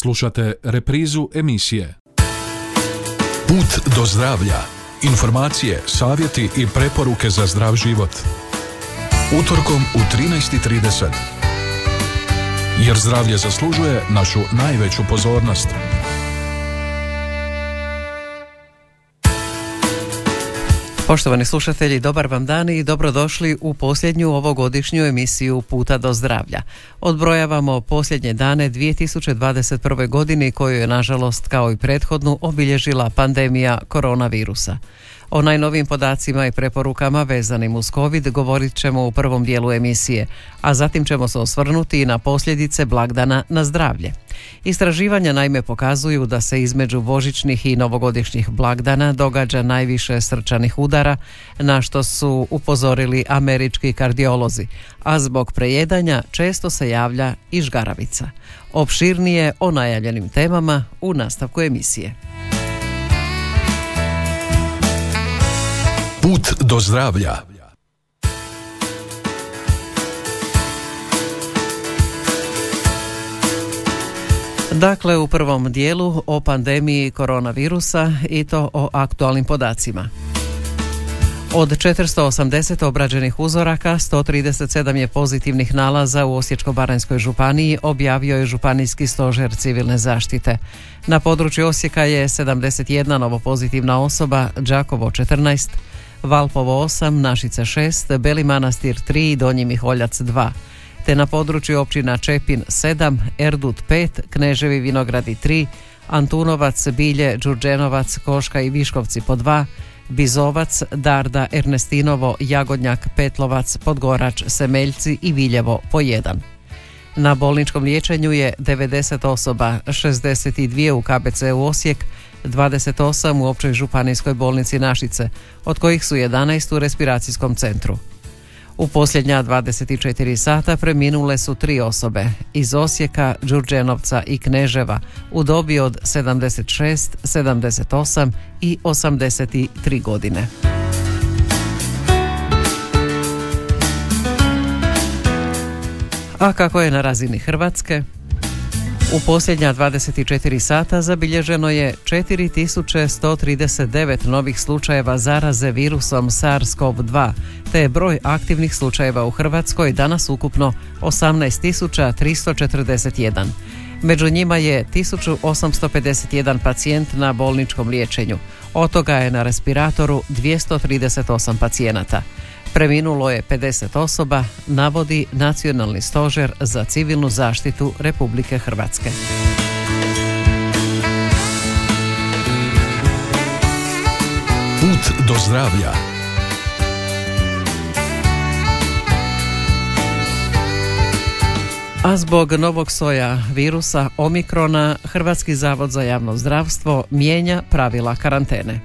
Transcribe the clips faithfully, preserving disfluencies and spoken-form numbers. Slušate reprizu emisije. Put do zdravlja. Informacije, savjeti i preporuke za zdrav život. Utorkom u trinaest i trideset. Jer zdravlje zaslužuje našu najveću pozornost. Poštovani slušatelji, dobar vam dan i dobrodošli u posljednju ovogodišnju emisiju Puta do zdravlja. Odbrojavamo posljednje dane dvije tisuće dvadeset prve. godine koju je, nažalost, kao i prethodnu, obilježila pandemija koronavirusa. O najnovijim podacima i preporukama vezanim uz COVID govorit ćemo u prvom dijelu emisije, a zatim ćemo se osvrnuti i na posljedice blagdana na zdravlje. Istraživanja naime pokazuju da se između božićnih i novogodišnjih blagdana događa najviše srčanih udara, na što su upozorili američki kardiolozi, a zbog prejedanja često se javlja i žgaravica. Opširnije o najavljenim temama u nastavku emisije. Put do zdravlja. Dakle, u prvom dijelu o pandemiji koronavirusa i to o aktualnim podacima. Od četiristo osamdeset obrađenih uzoraka, sto trideset sedam je pozitivnih nalaza u Osječko-baranjskoj županiji, objavio je Županijski stožer civilne zaštite. Na području Osijeka je sedamdeset jedna novopozitivna osoba, Đakovo četrnaest, Valpovo osam, Našice šest, Beli Manastir tri, Donji Miholjac dva, te na području općina Čepin sedam, Erdut pet, Kneževi Vinogradi tri, Antunovac, Bilje, Đurđenovac, Koška i Viškovci po dva, Bizovac, Darda, Ernestinovo, Jagodnjak, Petlovac, Podgorač, Semeljci i Viljevo po jedan. Na bolničkom liječenju je devedeset osoba, šezdeset dva u K B C-u Osijek, dvadeset osam u Općoj županijskoj bolnici Našice, od kojih su jedanaest u respiracijskom centru. U posljednja dvadeset četiri sata preminule su tri osobe iz Osijeka, Đurđenovca i Kneževa u dobi od sedamdeset šest, sedamdeset osam i osamdeset tri godine. A kako je na razini Hrvatske? U posljednja dvadeset četiri sata zabilježeno je četiri tisuće sto trideset devet novih slučajeva zaraze virusom SARS-CoV dva, te je broj aktivnih slučajeva u Hrvatskoj danas ukupno osamnaest tisuća tristo četrdeset jedan. Među njima je tisuću osamsto pedeset jedan pacijent na bolničkom liječenju, od toga je na respiratoru dvjesto trideset osam pacijenata. Preminulo je pedeset osoba, navodi Nacionalni stožer za civilnu zaštitu Republike Hrvatske. Put do zdravlja. A zbog novog soja virusa Omikrona, Hrvatski zavod za javno zdravstvo mijenja pravila karantene.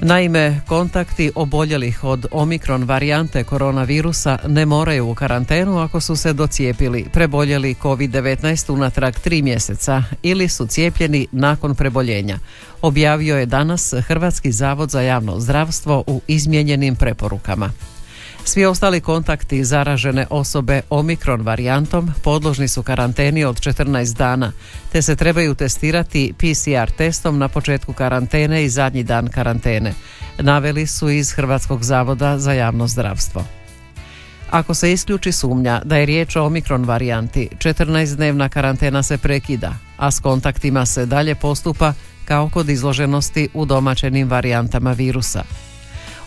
Naime, kontakti oboljelih od Omikron varijante koronavirusa ne moraju u karantenu ako su se docijepili, preboljeli kovid devetnaest unatrag tri mjeseca ili su cijepljeni nakon preboljenja, objavio je danas Hrvatski zavod za javno zdravstvo u izmijenjenim preporukama. Svi ostali kontakti zaražene osobe Omikron varijantom podložni su karanteni od četrnaest dana, te se trebaju testirati P C R testom na početku karantene i zadnji dan karantene, naveli su iz Hrvatskog zavoda za javno zdravstvo. Ako se isključi sumnja da je riječ o Omikron varijanti, četrnaestodnevna karantena se prekida, a s kontaktima se dalje postupa kao kod izloženosti u domaćenim varijantama virusa.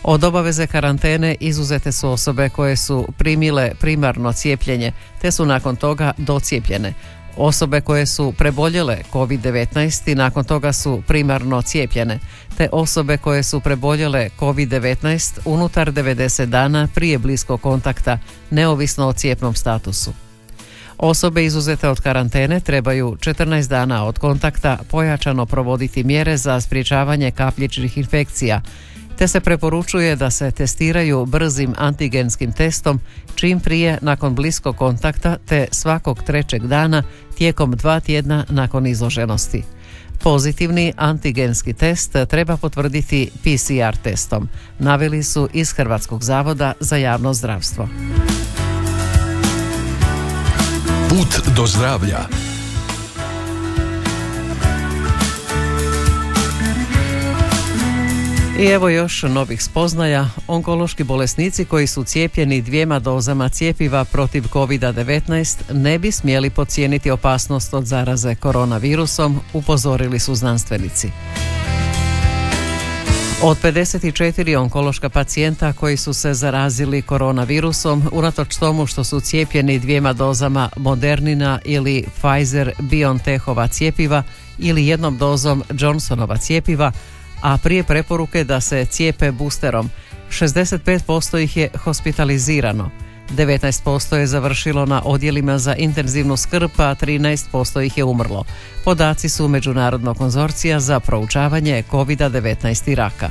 Od obaveze karantene izuzete su osobe koje su primile primarno cijepljenje te su nakon toga docijepljene. Osobe koje su preboljele kovid devetnaest i nakon toga su primarno cijepljene, te osobe koje su preboljele kovid devetnaest unutar devedeset dana prije bliskog kontakta, neovisno o cijepnom statusu. Osobe izuzete od karantene trebaju četrnaest dana od kontakta pojačano provoditi mjere za sprječavanje kapljičnih infekcija, te se preporučuje da se testiraju brzim antigenskim testom čim prije nakon bliskog kontakta te svakog trećeg dana tijekom dva tjedna nakon izloženosti. Pozitivni antigenski test treba potvrditi P C R testom, naveli su iz Hrvatskog zavoda za javno zdravstvo. Put do zdravlja. I evo još novih spoznaja. Onkološki bolesnici koji su cijepljeni dvjema dozama cjepiva protiv covid devetnaest ne bi smjeli podcijeniti opasnost od zaraze koronavirusom, upozorili su znanstvenici. Od pedeset četiri onkološka pacijenta koji su se zarazili koronavirusom, unatoč tomu što su cijepljeni dvjema dozama Modernina ili Pfizer-BioNTechova cjepiva ili jednom dozom Johnsonova cjepiva, a prije preporuke da se cijepe boosterom, šezdeset pet posto ih je hospitalizirano, devetnaest posto je završilo na odjelima za intenzivnu skrb, a trinaest posto ih je umrlo. Podaci su Međunarodnog konzorcija za proučavanje covid devetnaest i raka.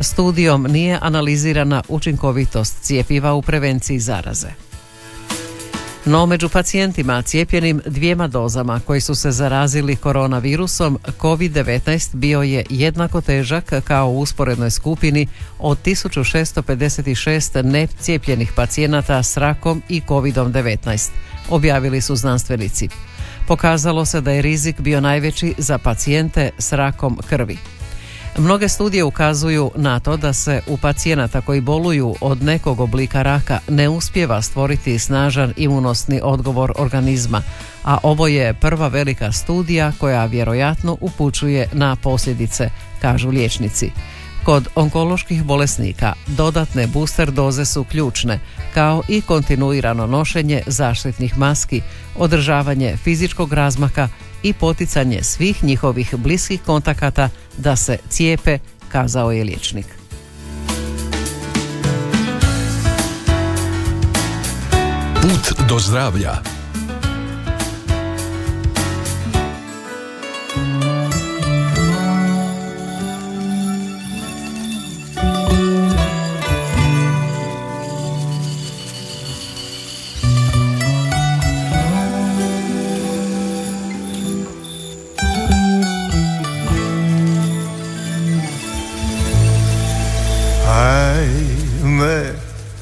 Studijom nije analizirana učinkovitost cjepiva u prevenciji zaraze. No među pacijentima cijepljenim dvjema dozama koji su se zarazili koronavirusom, covid devetnaest bio je jednako težak kao u usporednoj skupini od tisuću šesto pedeset šest necijepljenih pacijenata s rakom i covid devetnaest, objavili su znanstvenici. Pokazalo se da je rizik bio najveći za pacijente s rakom krvi. Mnoge studije ukazuju na to da se u pacijenata koji boluju od nekog oblika raka ne uspijeva stvoriti snažan imunosni odgovor organizma, a ovo je prva velika studija koja vjerojatno upućuje na posljedice, kažu liječnici. Kod onkoloških bolesnika dodatne booster doze su ključne, kao i kontinuirano nošenje zaštitnih maski, održavanje fizičkog razmaka i poticanje svih njihovih bliskih kontakata da se cijepe, kazao je liječnik. Put do zdravlja.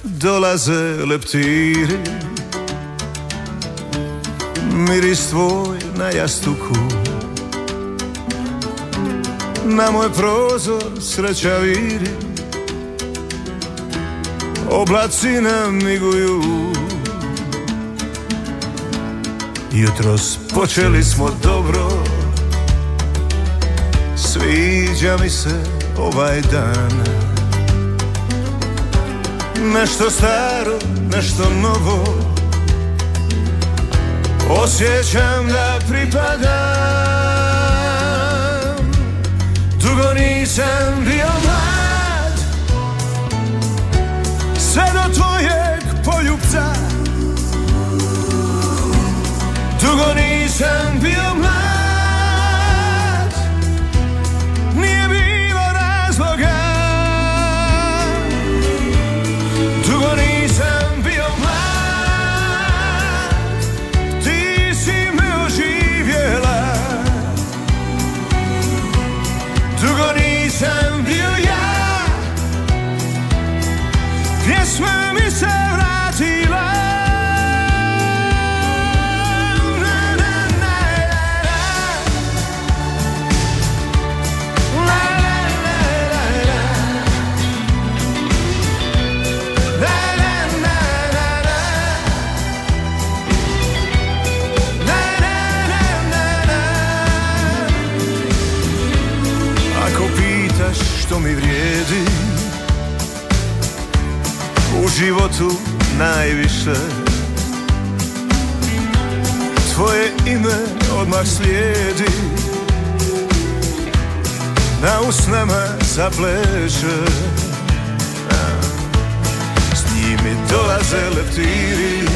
Dolaze leptiri, miris tvoj na jastuku, na moj prozor sreća viri, oblaci nam miguju. Jutros počeli smo dobro, sviđa mi se ovaj dan. Nešto staro, nešto novo, osjećam da pripadam. Dugo nisam bio mlad, sve do tvojeg poljubca. Dugo nisam bio mlad, mi vrijedi u životu najviše, tvoje ime odmah slijedi, na usnama zapleše. S njimi dolaze leptiri,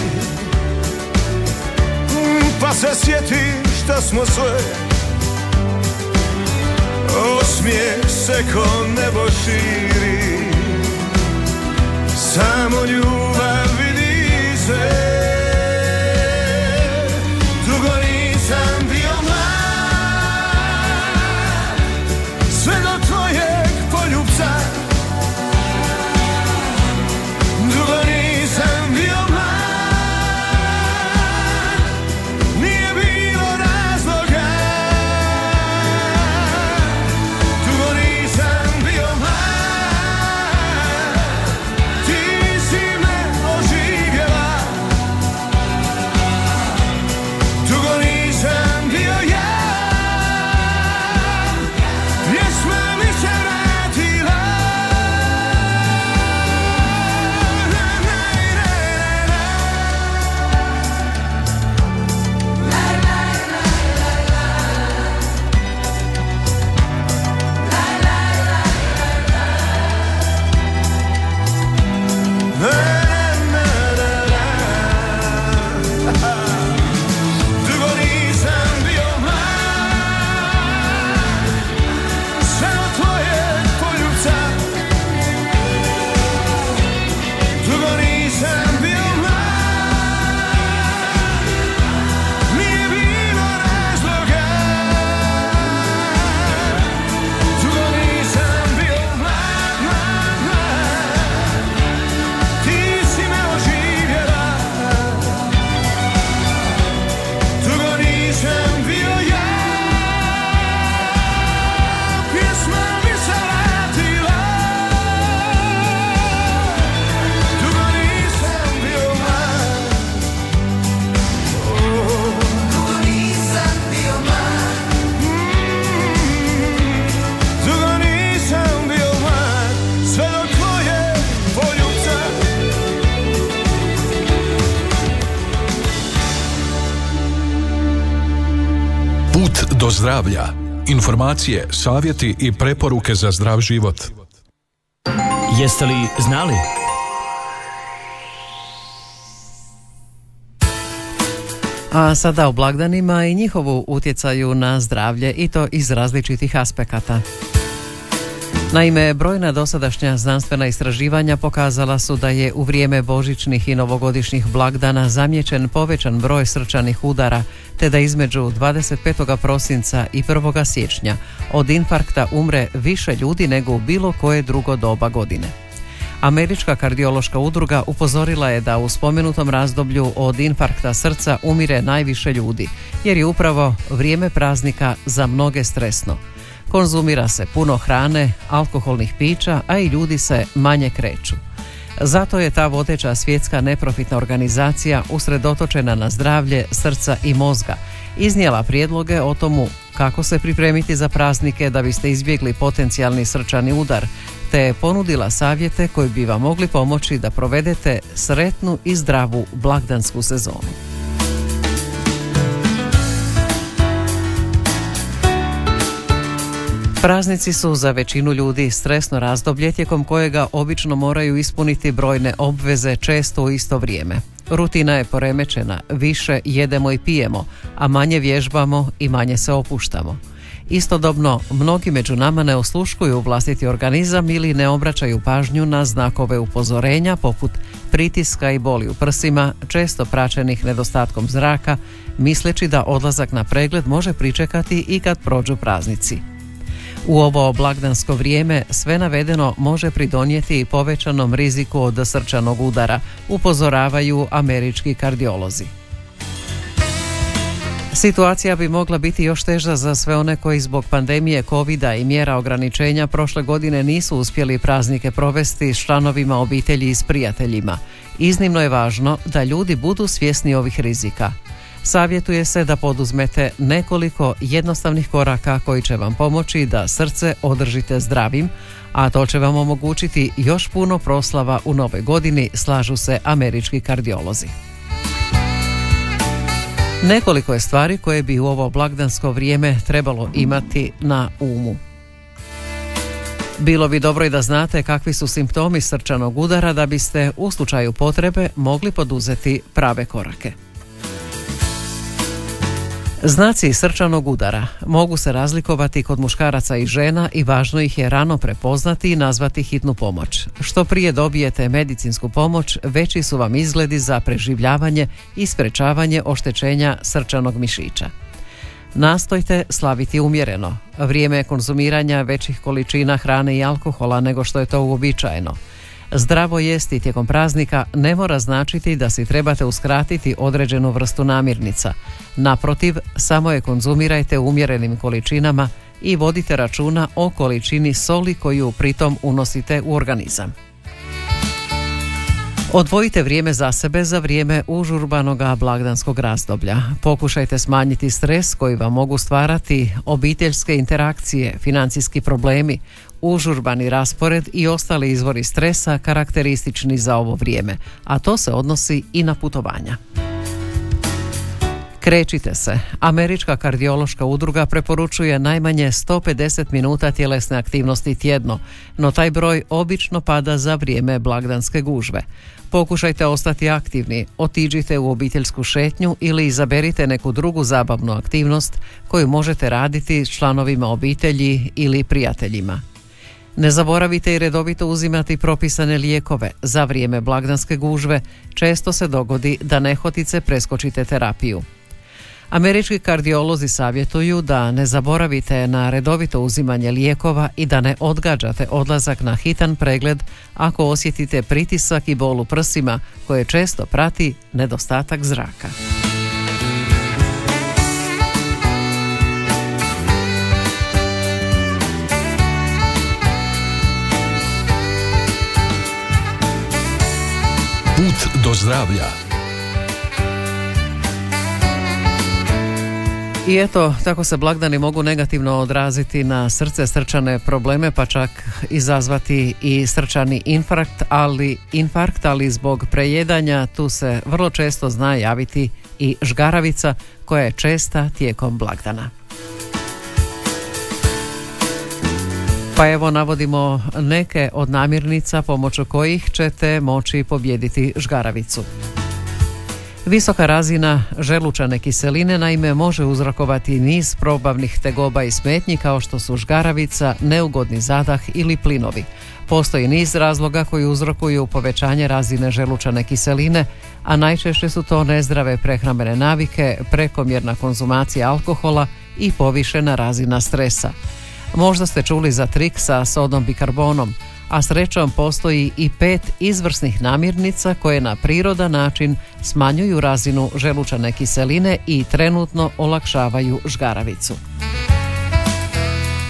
pa se sjeti šta smo sve. Osmijeh se ko nebo širi, samo ljubav vidi se. Dugo nisam bio mlad, sve do tvojeg poljubca. Dugo nisam bio mlad, Put do zdravlja. Informacije, savjeti i preporuke za zdrav život. Jeste li znali? A sada o blagdanima i njihovu utjecaju na zdravlje, i to iz različitih aspekata. Naime, brojna dosadašnja znanstvena istraživanja pokazala su da je u vrijeme božićnih i novogodišnjih blagdana zamijećen povećan broj srčanih udara, te da između dvadeset petog prosinca i prvog siječnja od infarkta umre više ljudi nego u bilo koje drugo doba godine. Američka kardiološka udruga upozorila je da u spomenutom razdoblju od infarkta srca umire najviše ljudi, jer je upravo vrijeme praznika za mnoge stresno. Konzumira se puno hrane, alkoholnih pića, a i ljudi se manje kreću. Zato je ta vodeća svjetska neprofitna organizacija usredotočena na zdravlje srca i mozga iznijela prijedloge o tomu kako se pripremiti za praznike da biste izbjegli potencijalni srčani udar, te je ponudila savjete koji bi vam mogli pomoći da provedete sretnu i zdravu blagdansku sezonu. Praznici su za većinu ljudi stresno razdoblje tijekom kojega obično moraju ispuniti brojne obveze često u isto vrijeme. Rutina je poremećena, više jedemo i pijemo, a manje vježbamo i manje se opuštamo. Istodobno, mnogi među nama ne osluškuju vlastiti organizam ili ne obraćaju pažnju na znakove upozorenja poput pritiska i boli u prsima, često praćenih nedostatkom zraka, misleći da odlazak na pregled može pričekati i kad prođu praznici. U ovo blagdansko vrijeme sve navedeno može pridonijeti i povećanom riziku od srčanog udara, upozoravaju američki kardiolozi. Situacija bi mogla biti još teža za sve one koji zbog pandemije covida i mjera ograničenja prošle godine nisu uspjeli praznike provesti s članovima obitelji i s prijateljima. Iznimno je važno da ljudi budu svjesni ovih rizika. Savjetuje se da poduzmete nekoliko jednostavnih koraka koji će vam pomoći da srce održite zdravim, a to će vam omogućiti još puno proslava u novoj godini, slažu se američki kardiolozi. Nekoliko je stvari koje bi u ovo blagdansko vrijeme trebalo imati na umu. Bilo bi dobro i da znate kakvi su simptomi srčanog udara da biste u slučaju potrebe mogli poduzeti prave korake. Znaci srčanog udara mogu se razlikovati kod muškaraca i žena i važno ih je rano prepoznati i nazvati hitnu pomoć. Što prije dobijete medicinsku pomoć, veći su vam izgledi za preživljavanje i sprečavanje oštećenja srčanog mišića. Nastojte slaviti umjereno. Vrijeme je konzumiranja većih količina hrane i alkohola nego što je to uobičajeno. Zdravo jesti tijekom praznika ne mora značiti da si trebate uskratiti određenu vrstu namirnica. Naprotiv, samo je konzumirajte u umjerenim količinama i vodite računa o količini soli koju pritom unosite u organizam. Odvojite vrijeme za sebe za vrijeme užurbanoga blagdanskog razdoblja. Pokušajte smanjiti stres koji vam mogu stvarati obiteljske interakcije, financijski problemi, užurbani raspored i ostali izvori stresa karakteristični za ovo vrijeme, a to se odnosi i na putovanja. Krećite se. Američka kardiološka udruga preporučuje najmanje sto pedeset minuta tjelesne aktivnosti tjedno, no taj broj obično pada za vrijeme blagdanske gužve. Pokušajte ostati aktivni, otiđite u obiteljsku šetnju ili izaberite neku drugu zabavnu aktivnost koju možete raditi s članovima obitelji ili prijateljima. Ne zaboravite i redovito uzimati propisane lijekove. Za vrijeme blagdanske gužve često se dogodi da nehotice preskočite terapiju. Američki kardiolozi savjetuju da ne zaboravite na redovito uzimanje lijekova i da ne odgađate odlazak na hitan pregled ako osjetite pritisak i bol u prsima koje često prati nedostatak zraka. Put do zdravlja. I eto, tako se blagdani mogu negativno odraziti na srce, srčane probleme, pa čak izazvati i srčani infarkt, ali infarkt, ali zbog prejedanja tu se vrlo često zna javiti i žgaravica koja je česta tijekom blagdana. Pa evo navodimo neke od namirnica pomoću kojih ćete moći pobijediti žgaravicu. Visoka razina želučane kiseline naime može uzrokovati niz probavnih tegoba i smetnji kao što su žgaravica, neugodni zadah ili plinovi. Postoji niz razloga koji uzrokuju povećanje razine želučane kiseline, a najčešće su to nezdrave prehrambene navike, prekomjerna konzumacija alkohola i povišena razina stresa. Možda ste čuli za trik sa sodom bikarbonom, a srećom postoji i pet izvrsnih namirnica koje na prirodan način smanjuju razinu želučane kiseline i trenutno olakšavaju žgaravicu.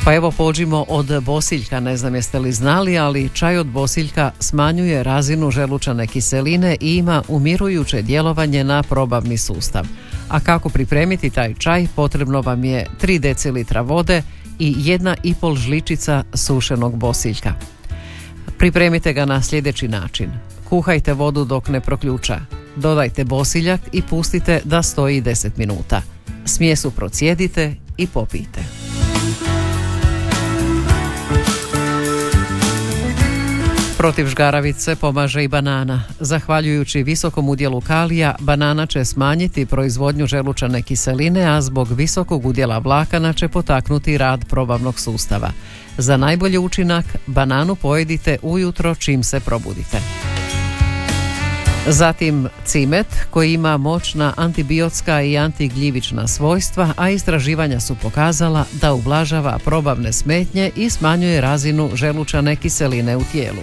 Pa evo pođimo od bosiljka, ne znam jeste li znali, ali čaj od bosiljka smanjuje razinu želučane kiseline i ima umirujuće djelovanje na probavni sustav. A kako pripremiti taj čaj, potrebno vam je tri decilitra vode i jedna i pol žličica sušenog bosiljka. Pripremite ga na sljedeći način. Kuhajte vodu dok ne proključa. Dodajte bosiljak i pustite da stoji deset minuta. Smjesu procijedite i popijte. Protiv žgaravice pomaže i banana. Zahvaljujući visokom udjelu kalija, banana će smanjiti proizvodnju želučane kiseline, a zbog visokog udjela vlakana će potaknuti rad probavnog sustava. Za najbolji učinak, bananu pojedite ujutro čim se probudite. Zatim cimet, koji ima moćna antibiotska i antigljivična svojstva, a istraživanja su pokazala da ublažava probavne smetnje i smanjuje razinu želučane kiseline u tijelu.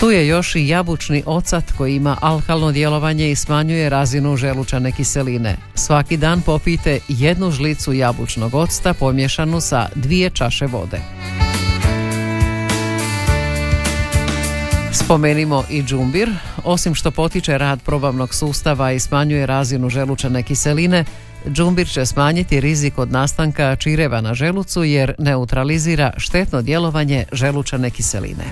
Tu je još i jabučni ocat koji ima alkalno djelovanje i smanjuje razinu želučane kiseline. Svaki dan popijte jednu žlicu jabučnog octa pomješanu sa dvije čaše vode. Spomenimo i džumbir. Osim što potiče rad probavnog sustava i smanjuje razinu želučane kiseline, džumbir će smanjiti rizik od nastanka čireva na želucu jer neutralizira štetno djelovanje želučane kiseline.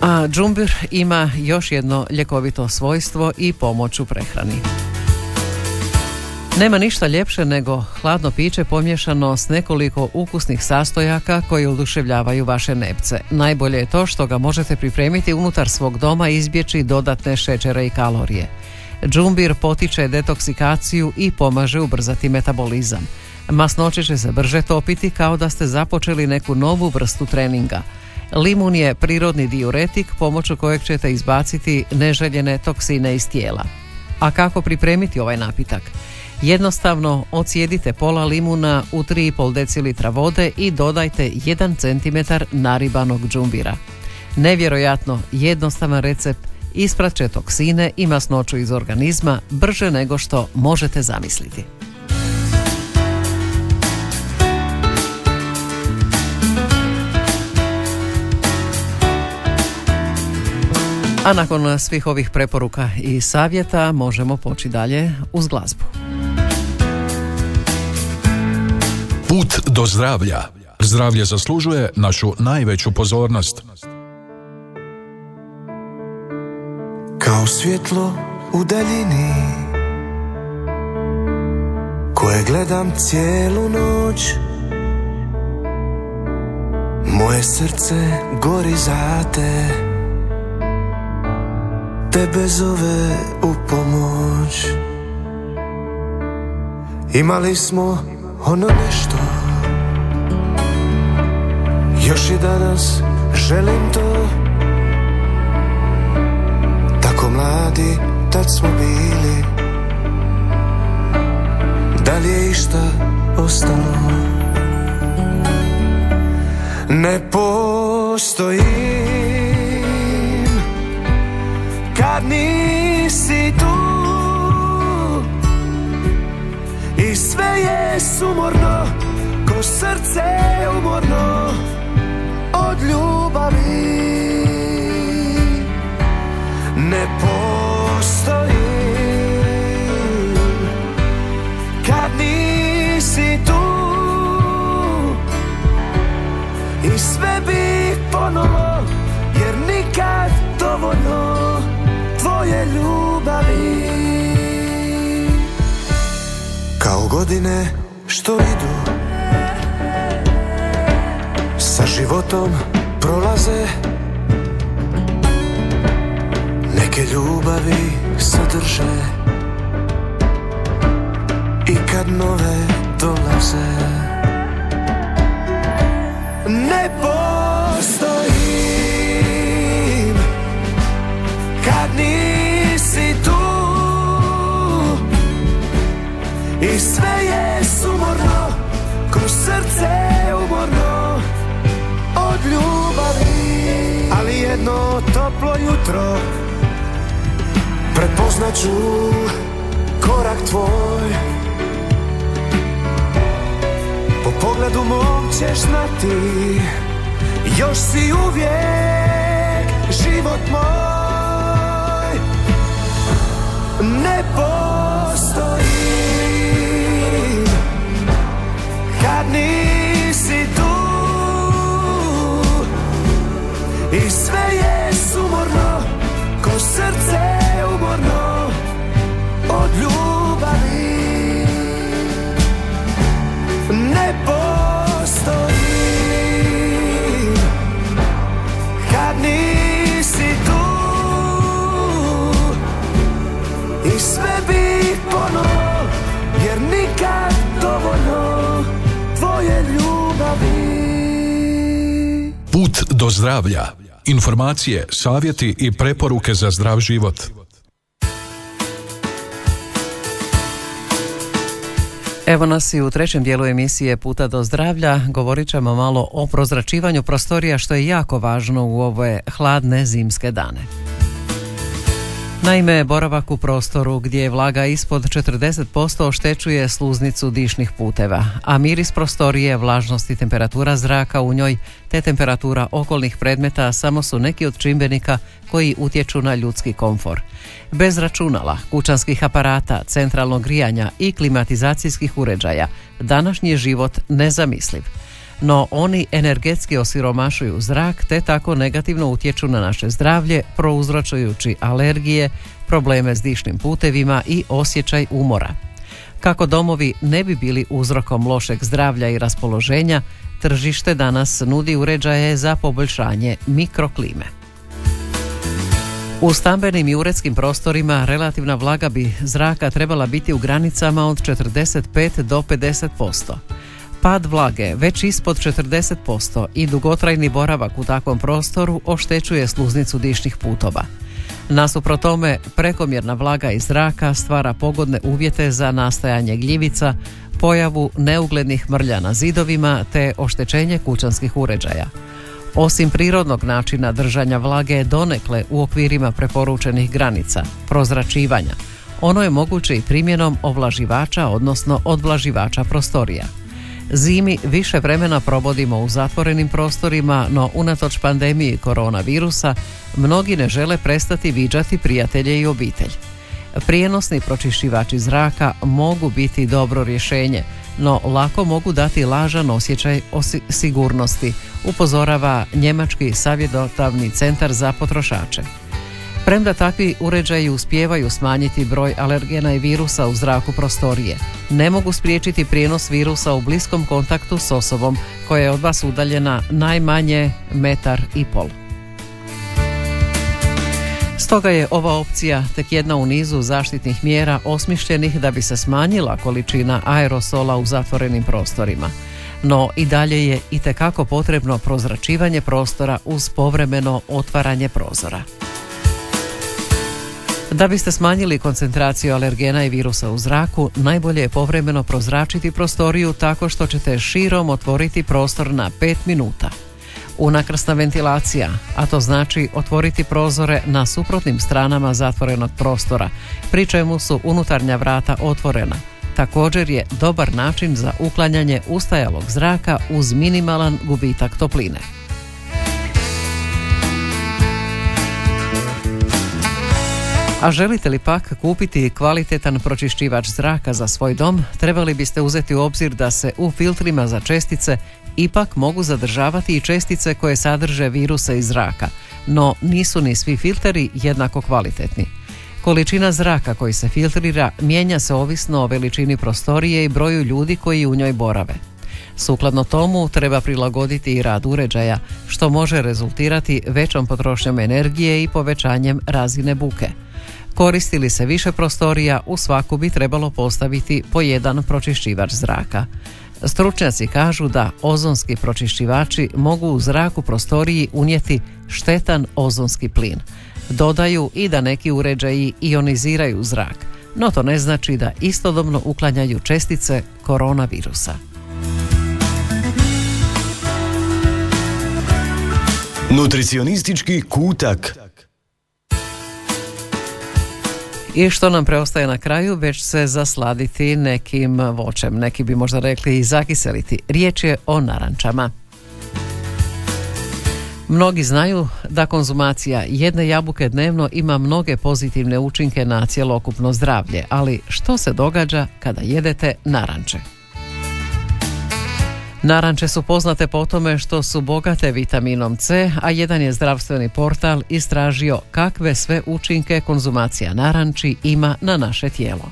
A džumbir ima još jedno ljekovito svojstvo i pomoć u prehrani. Nema ništa ljepše nego hladno piće pomješano s nekoliko ukusnih sastojaka koji oduševljavaju vaše nepce. Najbolje je to što ga možete pripremiti unutar svog doma i izbjeći dodatne šećere i kalorije. Džumbir potiče detoksikaciju i pomaže ubrzati metabolizam. Masnoće će se brže topiti kao da ste započeli neku novu vrstu treninga. Limun je prirodni diuretik pomoću kojeg ćete izbaciti neželjene toksine iz tijela. A kako pripremiti ovaj napitak? Jednostavno odcijedite pola limuna u tri i pol decilitra vode i dodajte jedan centimetar naribanog džumbira. Nevjerojatno jednostavan recept isprat će toksine i masnoću iz organizma brže nego što možete zamisliti. A nakon svih ovih preporuka i savjeta možemo poći dalje uz glazbu. Put do zdravlja. Zdravlje zaslužuje našu najveću pozornost. Kao svjetlo u daljini koje gledam cijelu noć, moje srce gori za te, tebe zove u pomoć. Imali smo ono nešto, još i danas želim to. Tako mladi, tad smo bili. Da li je išta ostalo? Ne postojim kad nisi tu i sve je sumorno, ko srce umorno od ljubavi. Ne postojim kad nisi tu i sve bih ponovo, jer nikad dovoljno tvoje ljubavi. Kako godine što idu, sa životom prolaze. Neke ljubavi sadrže i kad nove dolaze. Ne postojim kad nisi tu i sve je sumorno, kroz srce umorno od ljubavi. Ali jedno toplo jutro prepoznaću korak tvoj. Po pogledu mom ćeš znati, još si uvijek život moj. Ne postoji kad nisi tu i sve je sumorno, ko srce umorno od ljubavi. Ne postoji kad nisi tu i sve bih ponovo, jer nikad dovoljno tvoje ljubavi. Put do zdravlja. Informacije, savjeti i preporuke za zdrav život. Evo nas i u trećem dijelu emisije Puta do zdravlja. Govorit ćemo malo o prozračivanju prostorija, što je jako važno u ove hladne zimske dane. Naime, boravak u prostoru gdje je vlaga ispod četrdeset posto oštećuje sluznicu dišnih puteva, a miris prostorije, vlažnost i temperatura zraka u njoj te temperatura okolnih predmeta samo su neki od čimbenika koji utječu na ljudski komfor. Bez računala, kućanskih aparata, centralnog grijanja i klimatizacijskih uređaja, današnji je život nezamisliv. No oni energetski osiromašuju zrak te tako negativno utječu na naše zdravlje, prouzročujući alergije, probleme s dišnim putevima i osjećaj umora. Kako domovi ne bi bili uzrokom lošeg zdravlja i raspoloženja, tržište danas nudi uređaje za poboljšanje mikroklime. U stambenim i uredskim prostorima relativna vlaga bi zraka trebala biti u granicama od četrdeset pet do pedeset posto. Pad vlage već ispod četrdeset posto i dugotrajni boravak u takvom prostoru oštećuje sluznicu dišnih putova. Nasuprot tome, prekomjerna vlaga iz zraka stvara pogodne uvjete za nastajanje gljivica, pojavu neuglednih mrlja na zidovima te oštećenje kućanskih uređaja. Osim prirodnog načina držanja vlage donekle u okvirima preporučenih granica, prozračivanja, ono je moguće i primjenom ovlaživača, odnosno odvlaživača prostorija. Zimi više vremena provodimo u zatvorenim prostorima, no unatoč pandemiji koronavirusa mnogi ne žele prestati viđati prijatelje i obitelj. Prijenosni pročišćivači zraka mogu biti dobro rješenje, no lako mogu dati lažan osjećaj sigurnosti, upozorava Njemački savjetodavni centar za potrošače. Premda takvi uređaji uspijevaju smanjiti broj alergena i virusa u zraku prostorije, ne mogu spriječiti prijenos virusa u bliskom kontaktu s osobom koja je od vas udaljena najmanje metar i pol. Stoga je ova opcija tek jedna u nizu zaštitnih mjera osmišljenih da bi se smanjila količina aerosola u zatvorenim prostorima. No i dalje je itekako potrebno prozračivanje prostora uz povremeno otvaranje prozora. Da biste smanjili koncentraciju alergena i virusa u zraku, najbolje je povremeno prozračiti prostoriju tako što ćete širom otvoriti prostor na pet minuta. Unakrsna ventilacija, a to znači otvoriti prozore na suprotnim stranama zatvorenog prostora, pri čemu su unutarnja vrata otvorena, također je dobar način za uklanjanje ustajalog zraka uz minimalan gubitak topline. A želite li pak kupiti kvalitetan pročišćivač zraka za svoj dom, trebali biste uzeti u obzir da se u filtrima za čestice ipak mogu zadržavati i čestice koje sadrže viruse iz zraka, no nisu ni svi filteri jednako kvalitetni. Količina zraka koji se filtrira mijenja se ovisno o veličini prostorije i broju ljudi koji u njoj borave. Sukladno tomu treba prilagoditi i rad uređaja, što može rezultirati većom potrošnjom energije i povećanjem razine buke. Koristi li se više prostorija, u svaku bi trebalo postaviti po jedan pročišćivač zraka. Stručnjaci kažu da ozonski pročišćivači mogu u zrak u prostoriji unijeti štetan ozonski plin. Dodaju i da neki uređaji ioniziraju zrak, no to ne znači da istodobno uklanjaju čestice koronavirusa. Nutricionistički kutak. I što nam preostaje na kraju, već se zasladiti nekim voćem. Neki bi možda rekli i zakiseliti. Riječ je o narančama. Mnogi znaju da konzumacija jedne jabuke dnevno ima mnoge pozitivne učinke na cjelokupno zdravlje, ali što se događa kada jedete naranče? Naranče su poznate po tome što su bogate vitaminom C, a jedan je zdravstveni portal istražio kakve sve učinke konzumacija naranči ima na naše tijelo.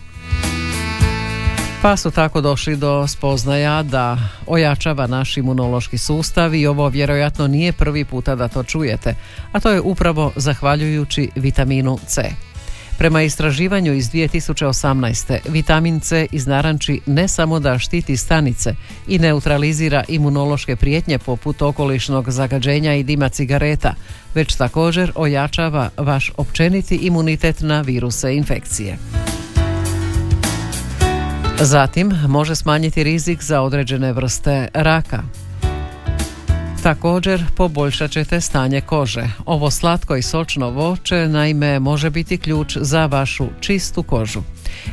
Pa su tako došli do spoznaja da ojačava naš imunološki sustav i ovo vjerojatno nije prvi puta da to čujete, a to je upravo zahvaljujući vitaminu C. Prema istraživanju iz dvije tisuće osamnaeste. vitamin C iz naranči ne samo da štiti stanice i neutralizira imunološke prijetnje poput okolišnog zagađenja i dima cigareta, već također ojačava vaš općeniti imunitet na viruse infekcije. Zatim može smanjiti rizik za određene vrste raka. Također poboljšat ćete stanje kože. Ovo slatko i sočno voće naime može biti ključ za vašu čistu kožu.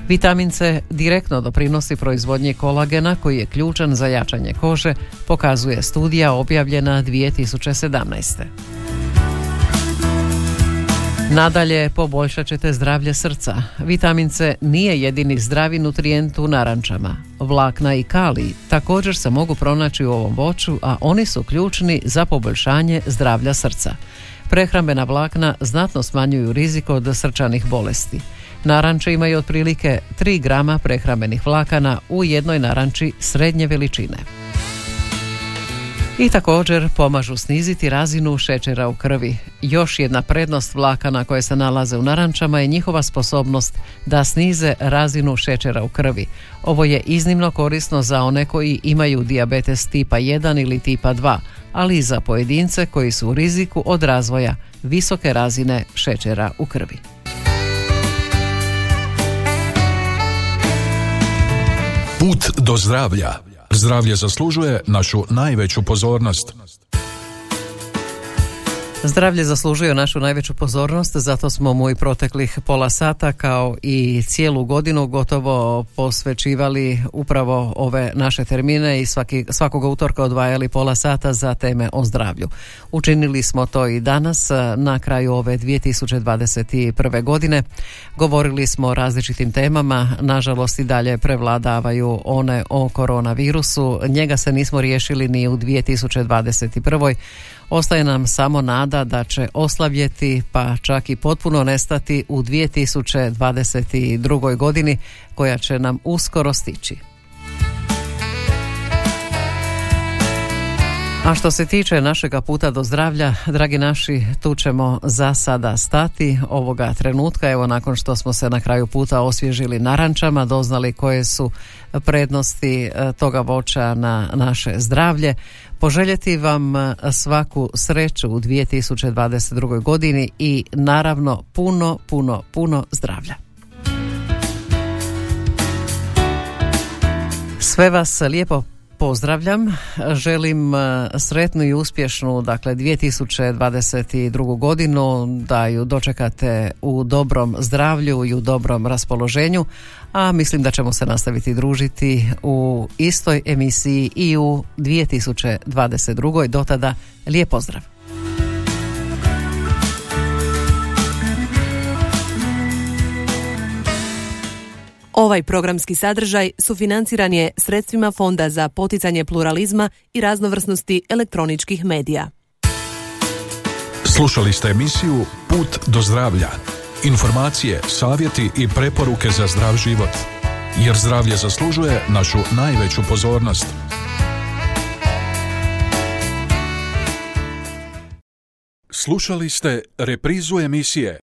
Vitamin C direktno doprinosi proizvodnji kolagena koji je ključan za jačanje kože, pokazuje studija objavljena dvije tisuće sedamnaeste. Nadalje, poboljšat ćete zdravlje srca. Vitamin C nije jedini zdravi nutrijent u narančama. Vlakna i kalij također se mogu pronaći u ovom voću, a oni su ključni za poboljšanje zdravlja srca. Prehrambena vlakna znatno smanjuju rizik od srčanih bolesti. Naranče imaju otprilike tri grama prehrambenih vlakana u jednoj naranči srednje veličine. I također pomažu sniziti razinu šećera u krvi. Još jedna prednost vlakana koje se nalaze u narančama je njihova sposobnost da snize razinu šećera u krvi. Ovo je iznimno korisno za one koji imaju dijabetes tipa jedan ili tipa dva, ali i za pojedince koji su u riziku od razvoja visoke razine šećera u krvi. Put do zdravlja. Zdravlje zaslužuje našu najveću pozornost. Zdravlje zaslužuje našu najveću pozornost, zato smo mu i proteklih pola sata kao i cijelu godinu gotovo posvećivali upravo ove naše termine i svaki, svakog utorka odvajali pola sata za teme o zdravlju. Učinili smo to i danas na kraju ove dvije tisuće dvadeset prve. godine. Govorili smo o različitim temama, nažalost i dalje prevladavaju one o koronavirusu, njega se nismo riješili ni u dvije tisuće dvadeset prvoj. Ostaje nam samo nada da će oslavljeti pa čak i potpuno nestati u dvije tisuće dvadeset drugoj. godini koja će nam uskoro stići. A što se tiče našega puta do zdravlja, dragi naši, tu ćemo za sada stati ovoga trenutka. Evo, nakon što smo se na kraju puta osvježili narančama, doznali koje su prednosti toga voća na naše zdravlje, poželjeti vam svaku sreću u dvije tisuće dvadeset drugoj. godini i naravno puno, puno, puno zdravlja. Sve vas lijepo pozdravljam, želim sretnu i uspješnu, dakle, dvije tisuće dvadeset drugu. godinu, da ju dočekate u dobrom zdravlju i u dobrom raspoloženju, a mislim da ćemo se nastaviti družiti u istoj emisiji i u dvije tisuće dvadeset drugoj. Do tada, lijep pozdrav. Ovaj programski sadržaj sufinanciran je sredstvima Fonda za poticanje pluralizma i raznovrsnosti elektroničkih medija. Slušali ste emisiju Put do zdravlja. informacije, savjeti i preporuke za zdrav život. Jer zdravlje zaslužuje našu najveću pozornost. Slušali ste reprizu emisije